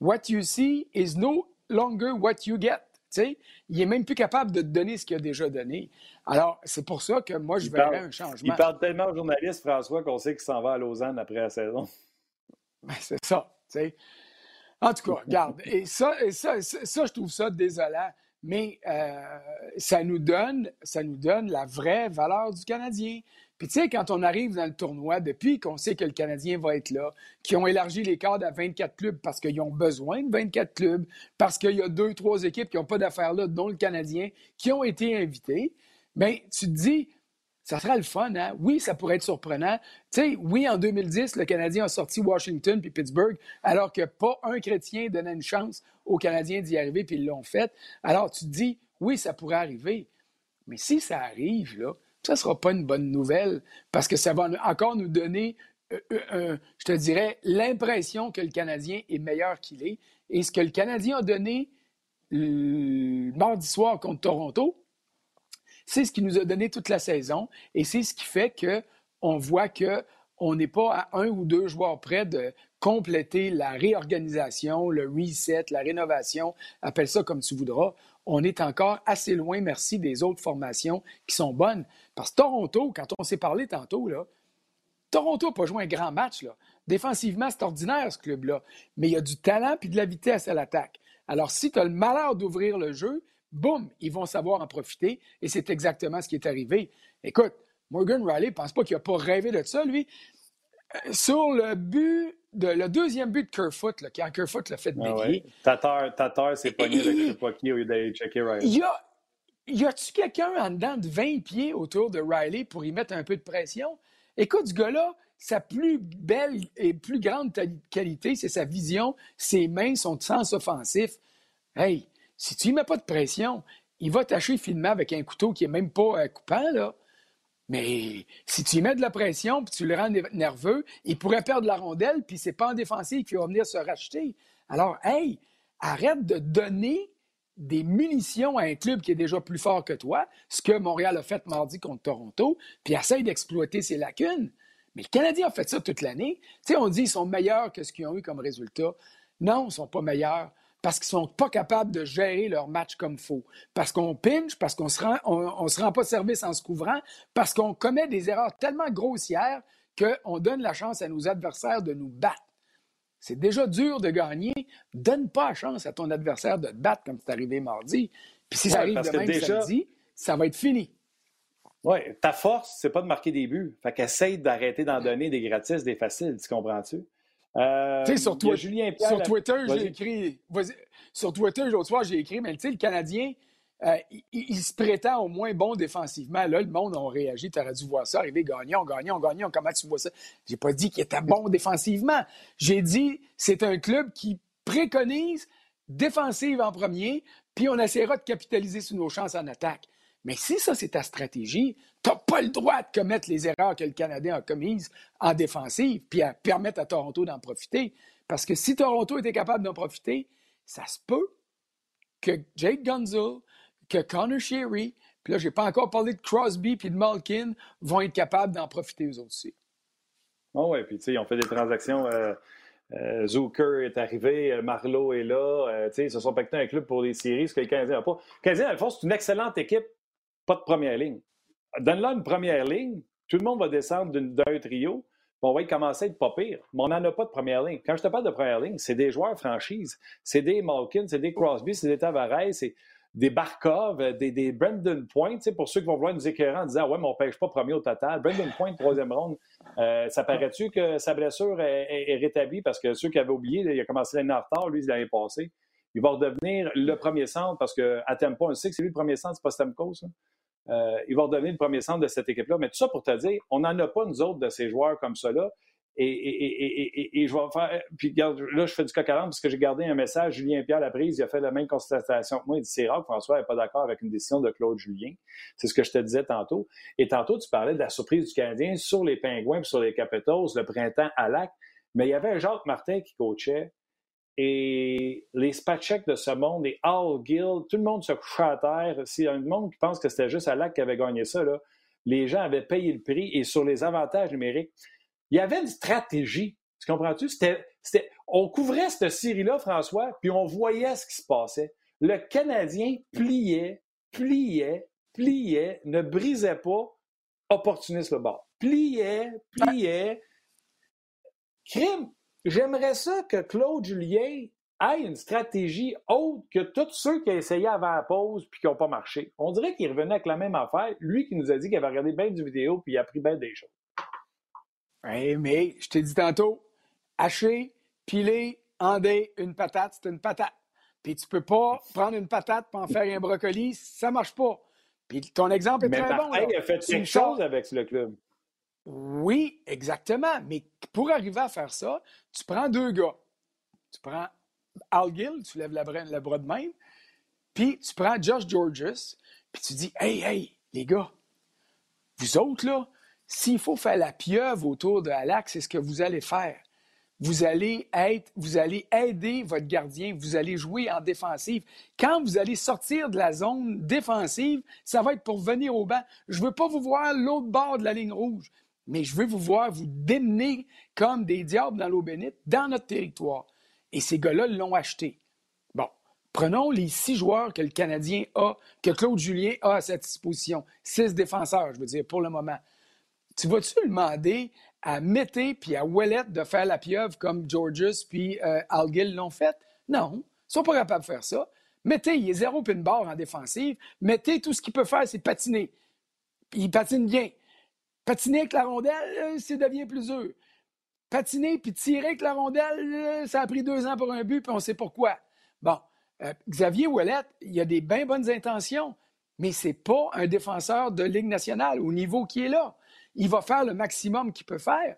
What you see is no longer what you get. T'sais, il n'est même plus capable de te donner ce qu'il a déjà donné. Alors, c'est pour ça que moi, je verrais un changement. Il parle tellement aux journalistes, François, qu'on sait qu'il s'en va à Lausanne après la saison. Ben, c'est ça, tu sais. En tout cas, regarde, et ça, je trouve ça désolant, mais ça nous donne la vraie valeur du Canadien. Puis tu sais, quand on arrive dans le tournoi, depuis qu'on sait que le Canadien va être là, qu'ils ont élargi les cadres à 24 clubs parce qu'ils ont besoin de 24 clubs, parce qu'il y a 2-3 équipes qui n'ont pas d'affaires là, dont le Canadien, qui ont été invités, bien, tu te dis... Ça sera le fun, hein? Oui, ça pourrait être surprenant. Tu sais, oui, en 2010, le Canadien a sorti Washington puis Pittsburgh, alors que pas un chrétien donnait une chance aux Canadiens d'y arriver, puis ils l'ont fait. Alors, tu te dis, oui, ça pourrait arriver. Mais si ça arrive, là, ça sera pas une bonne nouvelle, parce que ça va encore nous donner, je te dirais, l'impression que le Canadien est meilleur qu'il est. Et ce que le Canadien a donné mardi soir contre Toronto, c'est ce qui nous a donné toute la saison et c'est ce qui fait qu'on voit qu'on n'est pas à un ou deux joueurs près de compléter la réorganisation, le reset, la rénovation, appelle ça comme tu voudras. On est encore assez loin, merci, des autres formations qui sont bonnes. Parce que Toronto, quand on s'est parlé tantôt, là, Toronto n'a pas joué un grand match. Là. Défensivement, c'est ordinaire ce club-là, mais il y a du talent et de la vitesse à l'attaque. Alors, si tu as le malheur d'ouvrir le jeu, boum, ils vont savoir en profiter, et c'est exactement ce qui est arrivé. Écoute, Morgan Rielly ne pense pas qu'il n'a pas rêvé de ça, lui. Sur le deuxième but de Kerfoot, là, quand Kerfoot l'a fait dévier. Ah ouais. Tatar s'est pogné avec je ne sais pas qui au lieu d'aller checker Rielly. Y a-tu quelqu'un en dedans de 20 pieds autour de Rielly pour y mettre un peu de pression? Écoute, ce gars-là, sa plus belle et plus grande qualité, c'est sa vision, ses mains, son sens offensif. Hey! Si tu ne lui mets pas de pression, il va tâcher finement avec un couteau qui n'est même pas coupant, là. Mais si tu lui mets de la pression et tu le rends nerveux, il pourrait perdre la rondelle, puis c'est pas en défensif qu'il va venir se racheter. Alors, hey, arrête de donner des munitions à un club qui est déjà plus fort que toi, ce que Montréal a fait mardi contre Toronto, puis essaye d'exploiter ses lacunes. Mais le Canadien a fait ça toute l'année. Tu sais, on dit qu'ils sont meilleurs que ce qu'ils ont eu comme résultat. Non, ils ne sont pas meilleurs. Parce qu'ils ne sont pas capables de gérer leur match comme il faut. Parce qu'on pinche, parce qu'on ne se rend pas service en se couvrant, parce qu'on commet des erreurs tellement grossières qu'on donne la chance à nos adversaires de nous battre. C'est déjà dur de gagner. Donne pas la chance à ton adversaire de te battre comme c'est arrivé mardi. Puis si ça arrive demain samedi, ça va être fini. Oui, ta force, c'est pas de marquer des buts. Fait qu'essaye d'arrêter d'en donner des gratis, des faciles, tu comprends-tu? Sur Twitter, j'ai écrit. Sur Twitter, l'autre soir, j'ai écrit, mais tu sais, le Canadien, il se prétend au moins bon défensivement. Là, le monde a réagi. Tu aurais dû voir ça arriver. Gagnon. Comment tu vois ça? J'ai pas dit qu'il était bon défensivement. J'ai dit, c'est un club qui préconise défensive en premier, puis on essaiera de capitaliser sur nos chances en attaque. Mais si ça, c'est ta stratégie, tu n'as pas le droit de commettre les erreurs que le Canadien a commises en défensive puis à permettre à Toronto d'en profiter. Parce que si Toronto était capable d'en profiter, ça se peut que Jake Guentzel, que Connor Sherry, puis là, je n'ai pas encore parlé de Crosby puis de Malkin, vont être capables d'en profiter eux aussi. Oh oui, puis tu sais, ils ont fait des transactions... Zucker est arrivé, Marleau est là. Ils se sont pactés un club pour les séries, ce que les Canadiens n'ont pas. Les Canadiens, dans le fond, c'est une excellente équipe, pas de première ligne. Donne-leur une première ligne, tout le monde va descendre d'un trio, puis on va y commencer à être pas pire. Mais on n'en a pas de première ligne. Quand je te parle de première ligne, c'est des joueurs franchise. C'est des Malkin, c'est des Crosby, c'est des Tavares, c'est des Barkov, des Brandon Point. Pour ceux qui vont vouloir nous éclairer en disant « Ah ouais, mais on ne pêche pas premier au total. » Brandon Point, troisième ronde. Ça paraît-tu que sa blessure est rétablie? Parce que ceux qui avaient oublié, il a commencé l'année en retard, lui, l'année passée. Il va redevenir le premier centre parce qu'à Tempo, on sait que c'est lui le premier centre, c'est pas Stamkos. Il va redevenir le premier centre de cette équipe-là. Mais tout ça pour te dire, on n'en a pas, nous autres, de ces joueurs comme ça-là. Et je vais faire. Puis regarde, là, je fais du coq à l'âne parce que j'ai gardé un message. Julien Pierre Laprise, il a fait la même constatation que moi. Il dit c'est rare que François n'est pas d'accord avec une décision de Claude Julien. C'est ce que je te disais tantôt. Et tantôt, tu parlais de la surprise du Canadien sur les Pingouins et sur les Capitals, le printemps à Lac. Mais il y avait Jacques Martin qui coachait. Et les Spatchek de ce monde, les Al Gill, tout le monde se couchait à terre. C'est un monde qui pense que c'était juste à Lac qui avait gagné ça, là. Les gens avaient payé le prix. Et sur les avantages numériques, il y avait une stratégie. Tu comprends-tu? On couvrait cette série-là, François, puis on voyait ce qui se passait. Le Canadien pliait, ne brisait pas, opportuniste le bord. Pliait. Crime! J'aimerais ça que Claude Julien ait une stratégie autre que tous ceux qui ont essayé avant la pause puis qui n'ont pas marché. On dirait qu'il revenait avec la même affaire. Lui qui nous a dit qu'il avait regardé bien du vidéo puis il a appris bien des choses. Oui, mais je t'ai dit tantôt, hacher, piler, ender une patate, c'est une patate. Puis tu peux pas prendre une patate pour en faire un brocoli, ça marche pas. Puis ton exemple est mais très bon. Mais il a fait quelque chose avec le club. Oui, exactement. Mais pour arriver à faire ça, tu prends deux gars. Tu prends Al Gill, tu lèves le bras de même, puis tu prends Josh Georges, puis tu dis « Hey, les gars, vous autres, là, s'il faut faire la pieuvre autour de Halak, c'est ce que vous allez faire. Vous allez aider votre gardien, vous allez jouer en défensive. Quand vous allez sortir de la zone défensive, ça va être pour venir au banc. Je ne veux pas vous voir l'autre bord de la ligne rouge. » Mais je veux vous voir vous démener comme des diables dans l'eau bénite dans notre territoire. Et ces gars-là l'ont acheté. Bon, prenons les 6 joueurs que le Canadien a, que Claude Julien a à sa disposition. 6 défenseurs, je veux dire, pour le moment. Tu vas-tu demander à Mete puis à Ouellet de faire la pieuvre comme Georges puis Al Gill l'ont fait? Non, ils ne sont pas capables de faire ça. Mete, il est 0 puis une barre en défensive. Mete, tout ce qu'il peut faire, c'est patiner. Il patine bien. Patiner avec la rondelle, ça devient plus dur. Patiner puis tirer avec la rondelle, ça a pris 2 ans pour un but, puis on sait pourquoi. Bon, Xavier Ouellet, il a des bien bonnes intentions, mais c'est pas un défenseur de Ligue nationale au niveau qui est là. Il va faire le maximum qu'il peut faire,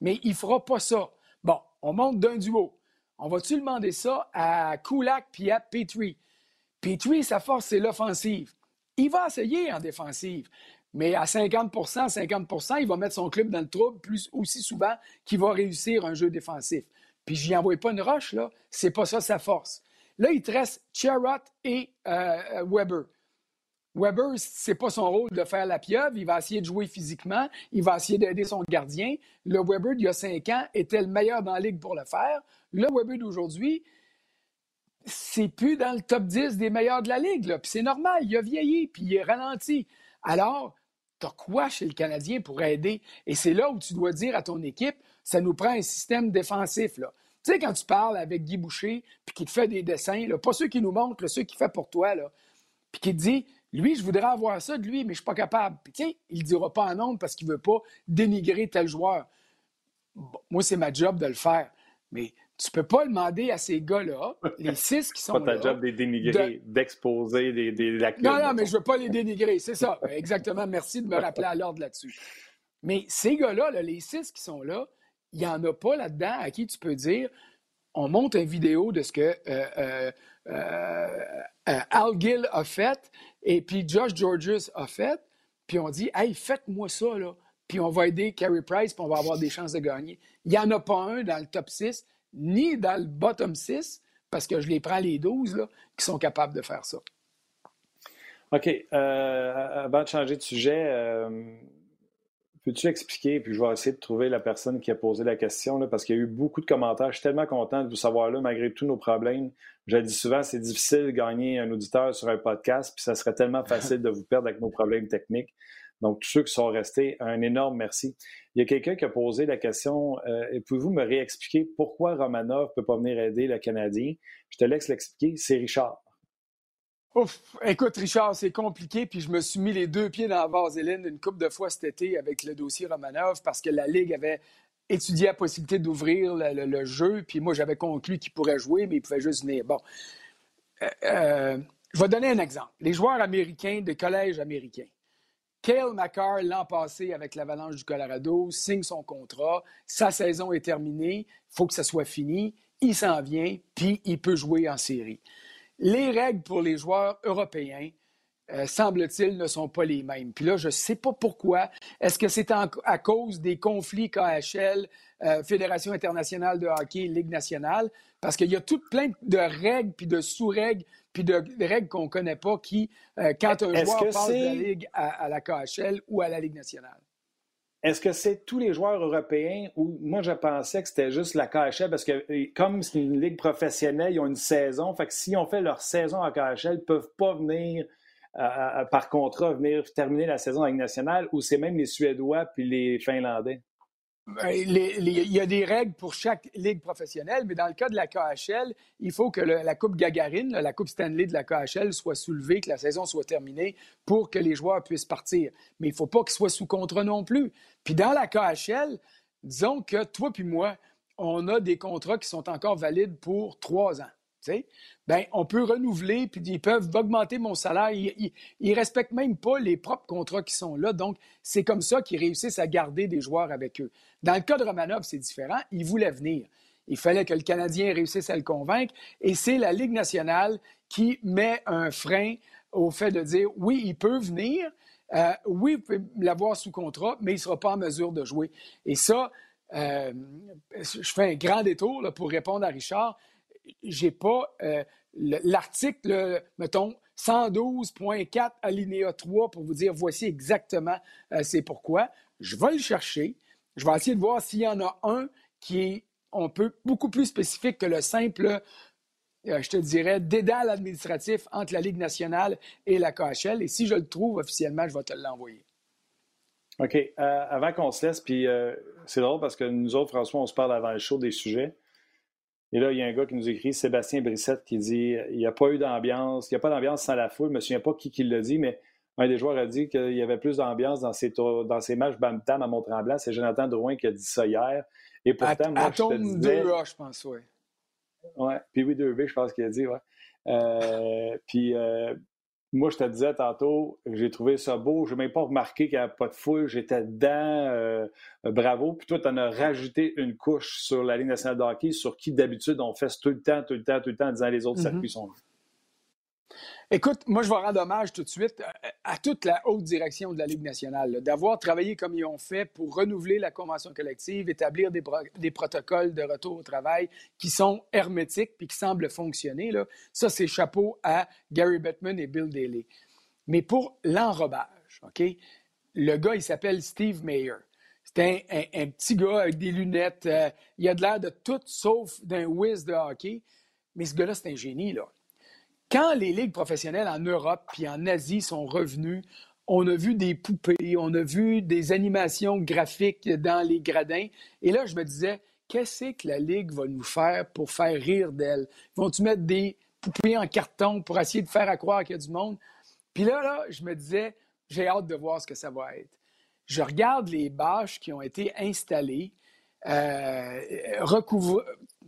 mais il fera pas ça. Bon, on monte d'un duo. On va-tu demander ça à Kulak puis à Petrie? Petrie, sa force, c'est l'offensive. Il va essayer en défensive. Mais à 50%, il va mettre son club dans le trouble plus aussi souvent qu'il va réussir un jeu défensif. Puis je n'y envoie pas une roche, là. C'est pas ça sa force. Là, il te reste Chiarot et Weber. Weber, c'est pas son rôle de faire la pieuvre. Il va essayer de jouer physiquement. Il va essayer d'aider son gardien. Le Weber, il y a 5 ans, était le meilleur dans la Ligue pour le faire. Le Weber d'aujourd'hui, c'est plus dans le top 10 des meilleurs de la Ligue, là. Puis c'est normal. Il a vieilli, puis il est ralenti. Alors, t'as quoi chez le Canadien pour aider? Et c'est là où tu dois dire à ton équipe, ça nous prend un système défensif, là. Tu sais, quand tu parles avec Guy Boucher, puis qu'il te fait des dessins, là, pas ceux qui nous montrent, là, ceux qu'il fait pour toi, là, puis qu'il te dit, lui, je voudrais avoir ça de lui, mais je suis pas capable. Puis tiens, il le dira pas en nombre parce qu'il veut pas dénigrer tel joueur. Bon, moi, c'est ma job de le faire, mais tu peux pas demander à ces gars-là, les 6 qui sont là... C'est pas ta job de les dénigrer, d'exposer des lacunes. Non, mais je veux pas les dénigrer, c'est ça. Exactement, merci de me rappeler à l'ordre là-dessus. Mais ces gars-là, là, les 6 qui sont là, il y en a pas là-dedans à qui tu peux dire, on monte une vidéo de ce que Al Gill a fait et puis Josh Georges a fait, puis on dit, hey, faites-moi ça, là, puis on va aider Carey Price, puis on va avoir des chances de gagner. Il y en a pas un dans le top 6, ni dans le bottom 6, parce que je les prends les 12 là, qui sont capables de faire ça. OK. Avant de changer de sujet, peux-tu expliquer, puis je vais essayer de trouver la personne qui a posé la question, là, parce qu'il y a eu beaucoup de commentaires. Je suis tellement content de vous savoir là, malgré tous nos problèmes. Je le dis souvent, c'est difficile de gagner un auditeur sur un podcast, puis ça serait tellement facile de vous perdre avec nos problèmes techniques. Donc, tous ceux qui sont restés, un énorme merci. Il y a quelqu'un qui a posé la question, pouvez-vous me réexpliquer pourquoi Romanov ne peut pas venir aider le Canadien? Je te laisse l'expliquer, c'est Richard. Ouf, écoute Richard, c'est compliqué, puis je me suis mis les 2 pieds dans la vaseline une couple de fois cet été avec le dossier Romanov parce que la Ligue avait étudié la possibilité d'ouvrir le jeu, puis moi j'avais conclu qu'il pourrait jouer, mais il pouvait juste venir. Bon, je vais donner un exemple. Les joueurs américains des collèges américains. Cale Makar, l'an passé, avec l'Avalanche du Colorado, signe son contrat. Sa saison est terminée. Il faut que ça soit fini. Il s'en vient, puis il peut jouer en série. Les règles pour les joueurs européens, semble-t-il, ne sont pas les mêmes. Puis là, je ne sais pas pourquoi. Est-ce que c'est à cause des conflits KHL, Fédération internationale de hockey, Ligue nationale? Parce qu'il y a tout plein de règles, puis de sous-règles, puis de règles qu'on ne connaît pas qui, quand un joueur passe de la Ligue à la KHL ou à la Ligue nationale. Est-ce que c'est tous les joueurs européens ou moi, je pensais que c'était juste la KHL parce que comme c'est une ligue professionnelle, ils ont une saison. Fait que si on fait leur saison à KHL, ils ne peuvent pas venir par contrat venir terminer la saison en Ligue nationale ou c'est même les Suédois puis les Finlandais? Il y a des règles pour chaque ligue professionnelle, mais dans le cas de la KHL, il faut que la Coupe Gagarine, la Coupe Stanley de la KHL, soit soulevée, que la saison soit terminée pour que les joueurs puissent partir. Mais il ne faut pas qu'ils soient sous contrat non plus. Puis dans la KHL, disons que toi puis moi, on a des contrats qui sont encore valides pour 3 ans. Tu sais? Bien, on peut renouveler, puis ils peuvent augmenter mon salaire. Ils ne respectent même pas les propres contrats qui sont là. Donc, c'est comme ça qu'ils réussissent à garder des joueurs avec eux. Dans le cas de Romanov, c'est différent. Il voulait venir. Il fallait que le Canadien réussisse à le convaincre. Et c'est la Ligue nationale qui met un frein au fait de dire « Oui, il peut venir. Oui, vous pouvez l'avoir sous contrat, mais il ne sera pas en mesure de jouer. » Et ça, je fais un grand détour là, pour répondre à Richard. J'ai pas l'article, mettons, 112.4 alinéa 3 pour vous dire voici exactement c'est pourquoi. Je vais le chercher. Je vais essayer de voir s'il y en a un qui est, on peut, beaucoup plus spécifique que le simple, je te dirais, dédale administratif entre la Ligue nationale et la KHL. Et si je le trouve officiellement, je vais te l'envoyer. OK. Avant qu'on se laisse, puis c'est drôle parce que nous autres, François, on se parle avant le show des sujets. Et là, il y a un gars qui nous écrit, Sébastien Brissette, qui dit « Il n'y a pas eu d'ambiance, il n'y a pas d'ambiance sans la foule. » Je ne me souviens pas qui l'a dit, mais un des joueurs a dit qu'il y avait plus d'ambiance dans ces matchs Bam-Tam à Mont-Tremblant. C'est Jonathan Drouin qui a dit ça hier. Et pourtant, moi, je te disais… 2A, je pense, oui. Oui, puis oui, 2B, je pense qu'il a dit, oui. Puis moi, je te disais tantôt, j'ai trouvé ça beau. Je n'ai même pas remarqué qu'il n'y avait pas de foule. J'étais dedans. Bravo. Puis toi, tu en as rajouté une couche sur la Ligue nationale de hockey, sur qui d'habitude on fesse tout le temps, en disant les autres circuits sont là. Écoute, moi, je vais rendre hommage tout de suite à toute la haute direction de la Ligue nationale, là, d'avoir travaillé comme ils ont fait pour renouveler la convention collective, établir des protocoles de retour au travail qui sont hermétiques puis qui semblent fonctionner, là. Ça, c'est chapeau à Gary Bettman et Bill Daly. Mais pour l'enrobage, OK, le gars, il s'appelle Steve Mayer. C'est un petit gars avec des lunettes. Il a de l'air de tout sauf d'un whiz de hockey. Mais ce gars-là, c'est un génie, là. Quand les ligues professionnelles en Europe puis en Asie sont revenues, on a vu des poupées, on a vu des animations graphiques dans les gradins. Et là, je me disais, qu'est-ce que la Ligue va nous faire pour faire rire d'elle? Vont-tu mettre des poupées en carton pour essayer de faire à croire qu'il y a du monde? Puis là, je me disais, j'ai hâte de voir ce que ça va être. Je regarde les bâches qui ont été installées,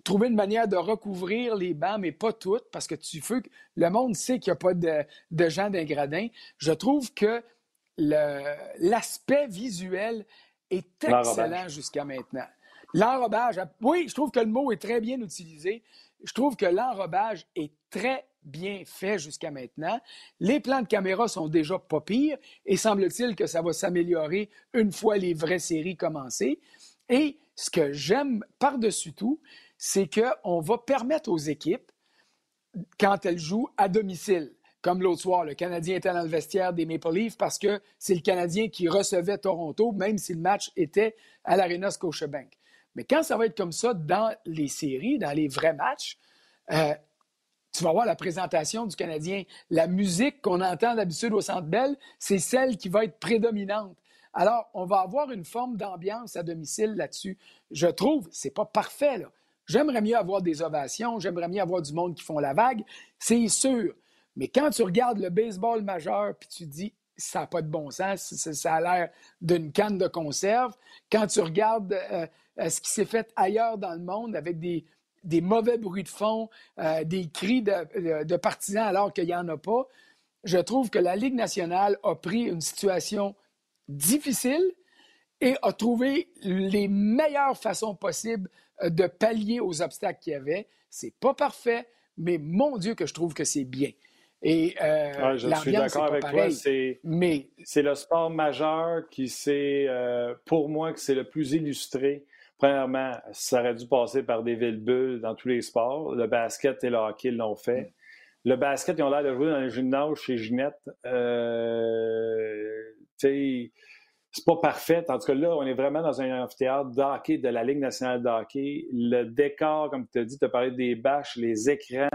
trouver une manière de recouvrir les bancs, mais pas toutes, parce que tu veux que le monde sait qu'il n'y a pas de gens d'un gradin. Je trouve que l'aspect visuel est excellent jusqu'à maintenant. L'enrobage, oui, je trouve que le mot est très bien utilisé. Je trouve que l'enrobage est très bien fait jusqu'à maintenant. Les plans de caméra sont déjà pas pires et semble-t-il que ça va s'améliorer une fois les vraies séries commencées. Et ce que j'aime par-dessus tout, c'est qu'on va permettre aux équipes, quand elles jouent à domicile, comme l'autre soir, le Canadien était dans le vestiaire des Maple Leafs parce que c'est le Canadien qui recevait Toronto, même si le match était à l'Arena Scotiabank. Mais quand ça va être comme ça dans les séries, dans les vrais matchs, tu vas voir la présentation du Canadien. La musique qu'on entend d'habitude au Centre Bell, c'est celle qui va être prédominante. Alors, on va avoir une forme d'ambiance à domicile là-dessus. Je trouve, c'est pas parfait, là. J'aimerais mieux avoir des ovations, j'aimerais mieux avoir du monde qui font la vague, c'est sûr. Mais quand tu regardes le baseball majeur puis tu dis, ça n'a pas de bon sens, ça a l'air d'une canne de conserve, quand tu regardes ce qui s'est fait ailleurs dans le monde avec des mauvais bruits de fond, des cris de partisans alors qu'il n'y en a pas, je trouve que la Ligue nationale a pris une situation difficile et a trouvé les meilleures façons possibles de pallier aux obstacles qu'il y avait. C'est pas parfait, mais mon Dieu que je trouve que c'est bien. Et je suis d'accord avec toi. C'est le sport majeur qui s'est, pour moi, qui s'est le plus illustré. Premièrement, ça aurait dû passer par des villes-bulles dans tous les sports. Le basket et le hockey l'ont fait. Le basket, ils ont l'air de jouer dans les gymnases chez Ginette. C'est pas parfait. En tout cas, là, on est vraiment dans un amphithéâtre de hockey de la Ligue nationale de hockey. Le décor, comme tu as dit, tu as parlé des bâches, les écrans.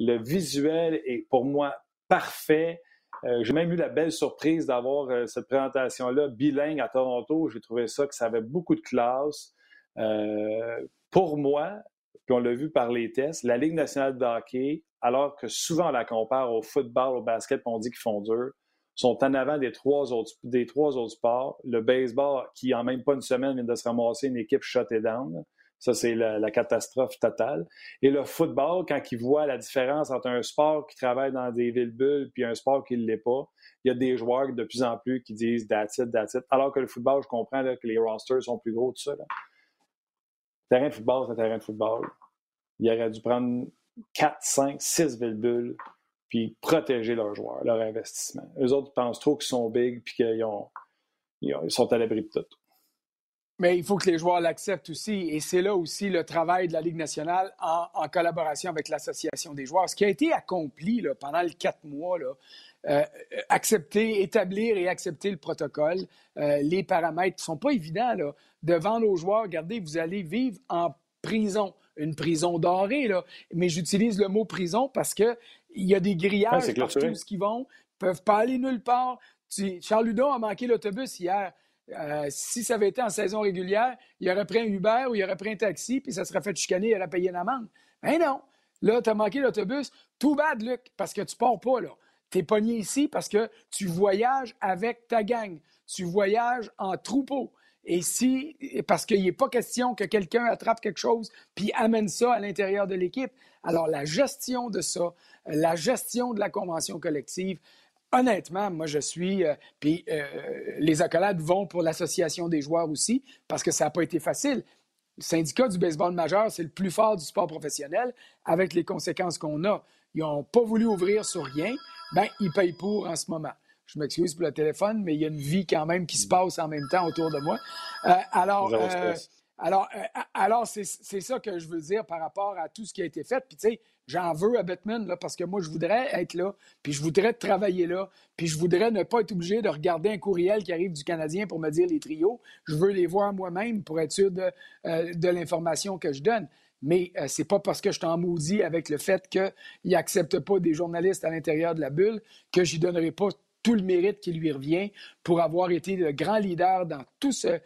Le visuel est, pour moi, parfait. J'ai même eu la belle surprise d'avoir cette présentation-là bilingue à Toronto. J'ai trouvé ça que ça avait beaucoup de classe. Pour moi, puis on l'a vu par les tests, la Ligue nationale de hockey, alors que souvent on la compare au football, au basket, puis on dit qu'ils font dur, sont en avant des trois autres sports. Le baseball, qui en même pas une semaine vient de se ramasser une équipe shut down. Ça, c'est la catastrophe totale. Et le football, quand ils voient la différence entre un sport qui travaille dans des villes-bulles puis un sport qui ne l'est pas, il y a des joueurs de plus en plus qui disent « that's it ». Alors que le football, je comprends là, que les rosters sont plus gros, tout ça. Là. Terrain de football, c'est un terrain de football. Il aurait dû prendre 4, 5, 6 villes-bulles puis protéger leurs joueurs, leur investissement. Eux autres pensent trop qu'ils sont big puis qu'ils sont à l'abri de tout. Mais il faut que les joueurs l'acceptent aussi. Et c'est là aussi le travail de la Ligue nationale en collaboration avec l'Association des joueurs. Ce qui a été accompli là, pendant les 4 mois, là, établir et accepter le protocole, les paramètres qui ne sont pas évidents. Là, devant nos joueurs, regardez, vous allez vivre en prison, une prison dorée. Là. Mais j'utilise le mot prison parce qu'il y a des grillages partout qui vont, ne peuvent pas aller nulle part. Charles Hudon a manqué l'autobus hier. Si ça avait été en saison régulière, il aurait pris un Uber ou il aurait pris un taxi, puis ça serait fait chicaner, il aurait payé une amende. Ben non! Là, t'as manqué l'autobus. Too bad, Luc, parce que tu pars pas, là. T'es pogné ici parce que tu voyages avec ta gang. Tu voyages en troupeau. Et parce qu'il n'est pas question que quelqu'un attrape quelque chose puis amène ça à l'intérieur de l'équipe. Alors, la gestion de ça, la gestion de la convention collective, honnêtement, moi, je suis... les accolades vont pour l'Association des joueurs aussi, parce que ça n'a pas été facile. Le syndicat du baseball majeur, c'est le plus fort du sport professionnel, avec les conséquences qu'on a. Ils n'ont pas voulu ouvrir sur rien. Bien, ils payent pour en ce moment. Je m'excuse pour le téléphone, mais il y a une vie quand même qui se passe en même temps autour de moi. Alors c'est ça que je veux dire par rapport à tout ce qui a été fait. Puis, tu sais, j'en veux à Batman, là, parce que moi, je voudrais être là, puis je voudrais travailler là, puis je voudrais ne pas être obligé de regarder un courriel qui arrive du Canadien pour me dire les trios. Je veux les voir moi-même pour être sûr de l'information que je donne. Mais c'est pas parce que je t'en maudis avec le fait qu'ils n'acceptent pas des journalistes à l'intérieur de la bulle que j'y donnerai pas tout le mérite qui lui revient pour avoir été le grand leader dans tout ce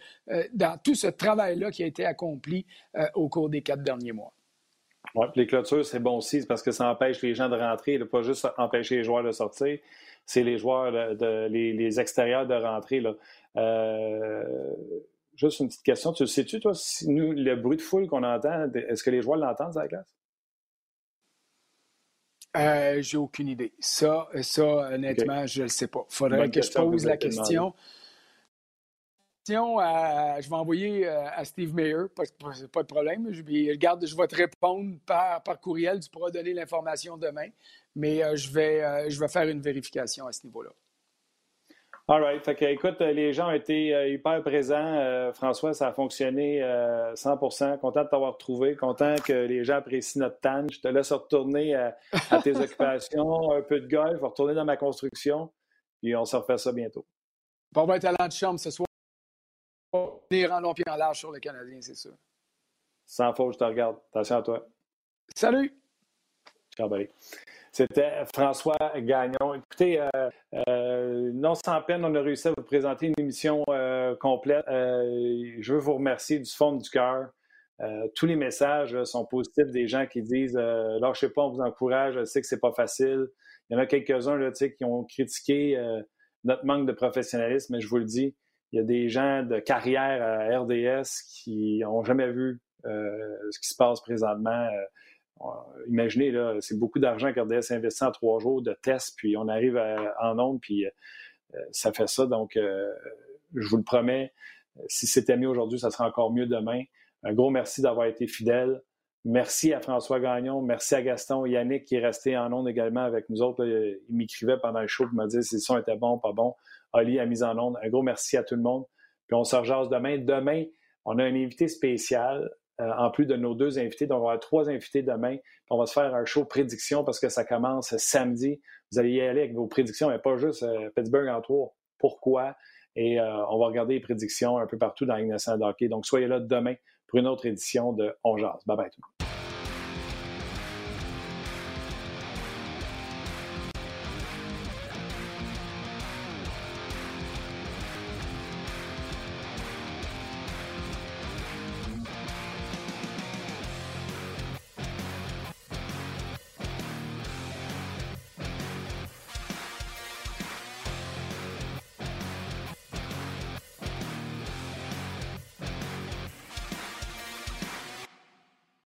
travail-là qui a été accompli au cours des 4 derniers mois. Oui, puis les clôtures, c'est bon aussi parce que ça empêche les gens de rentrer, là, pas juste empêcher les joueurs de sortir, c'est les joueurs, les extérieurs de rentrer. Là. Juste une petite question, tu le sais-tu, toi, si nous, le bruit de foule qu'on entend, est-ce que les joueurs l'entendent, à la classe? J'ai aucune idée. Ça honnêtement, okay. Je ne le sais pas. Il faudrait que je pose la question. Je vais envoyer à Steve Mayer, pas de problème. Je vais te répondre par courriel. Tu pourras donner l'information demain, mais je vais faire une vérification à ce niveau-là. All right. Fait que, écoute, les gens ont été hyper présents. François, ça a fonctionné 100%. Content de t'avoir trouvé. Content que les gens apprécient notre tan. Je te laisse retourner à tes occupations. Un peu de golf. Je vais retourner dans ma construction. Puis on se refait ça bientôt. Bon, on va être à l'antichambre ce soir. On va venir en long pied en large sur le Canadien, c'est sûr. Sans faute, je te regarde. Attention à toi. Salut! Ciao, bye. C'était François Gagnon. Écoutez, non sans peine, on a réussi à vous présenter une émission complète. Je veux vous remercier du fond du cœur. Tous les messages sont positifs des gens qui disent « Lâchez pas, on vous encourage, je sais que c'est pas facile ». Il y en a quelques-uns là, qui ont critiqué notre manque de professionnalisme, mais je vous le dis, il y a des gens de carrière à RDS qui n'ont jamais vu ce qui se passe présentement. Imaginez, là, c'est beaucoup d'argent qu'RDS investit en 3 jours de tests, puis on arrive en ondes, puis ça fait ça. Donc, je vous le promets, si c'était mieux aujourd'hui, ça sera encore mieux demain. Un gros merci d'avoir été fidèle. Merci à François Gagnon, merci à Gaston, Yannick qui est resté en ondes également avec nous autres. Il m'écrivait pendant le show pour me dire si le son était bon ou pas bon. Oli a mis en ondes. Un gros merci à tout le monde. Puis on se rejase demain. Demain, on a un invité spécial, en plus de nos deux invités. Donc, on va avoir trois invités demain. Puis on va se faire un show prédiction parce que ça commence samedi. Vous allez y aller avec vos prédictions, mais pas juste Pittsburgh en trois. Pourquoi? Et on va regarder les prédictions un peu partout dans la Ligue nationale de hockey. Donc, soyez là demain pour une autre édition de On Jase. Bye bye tout le monde.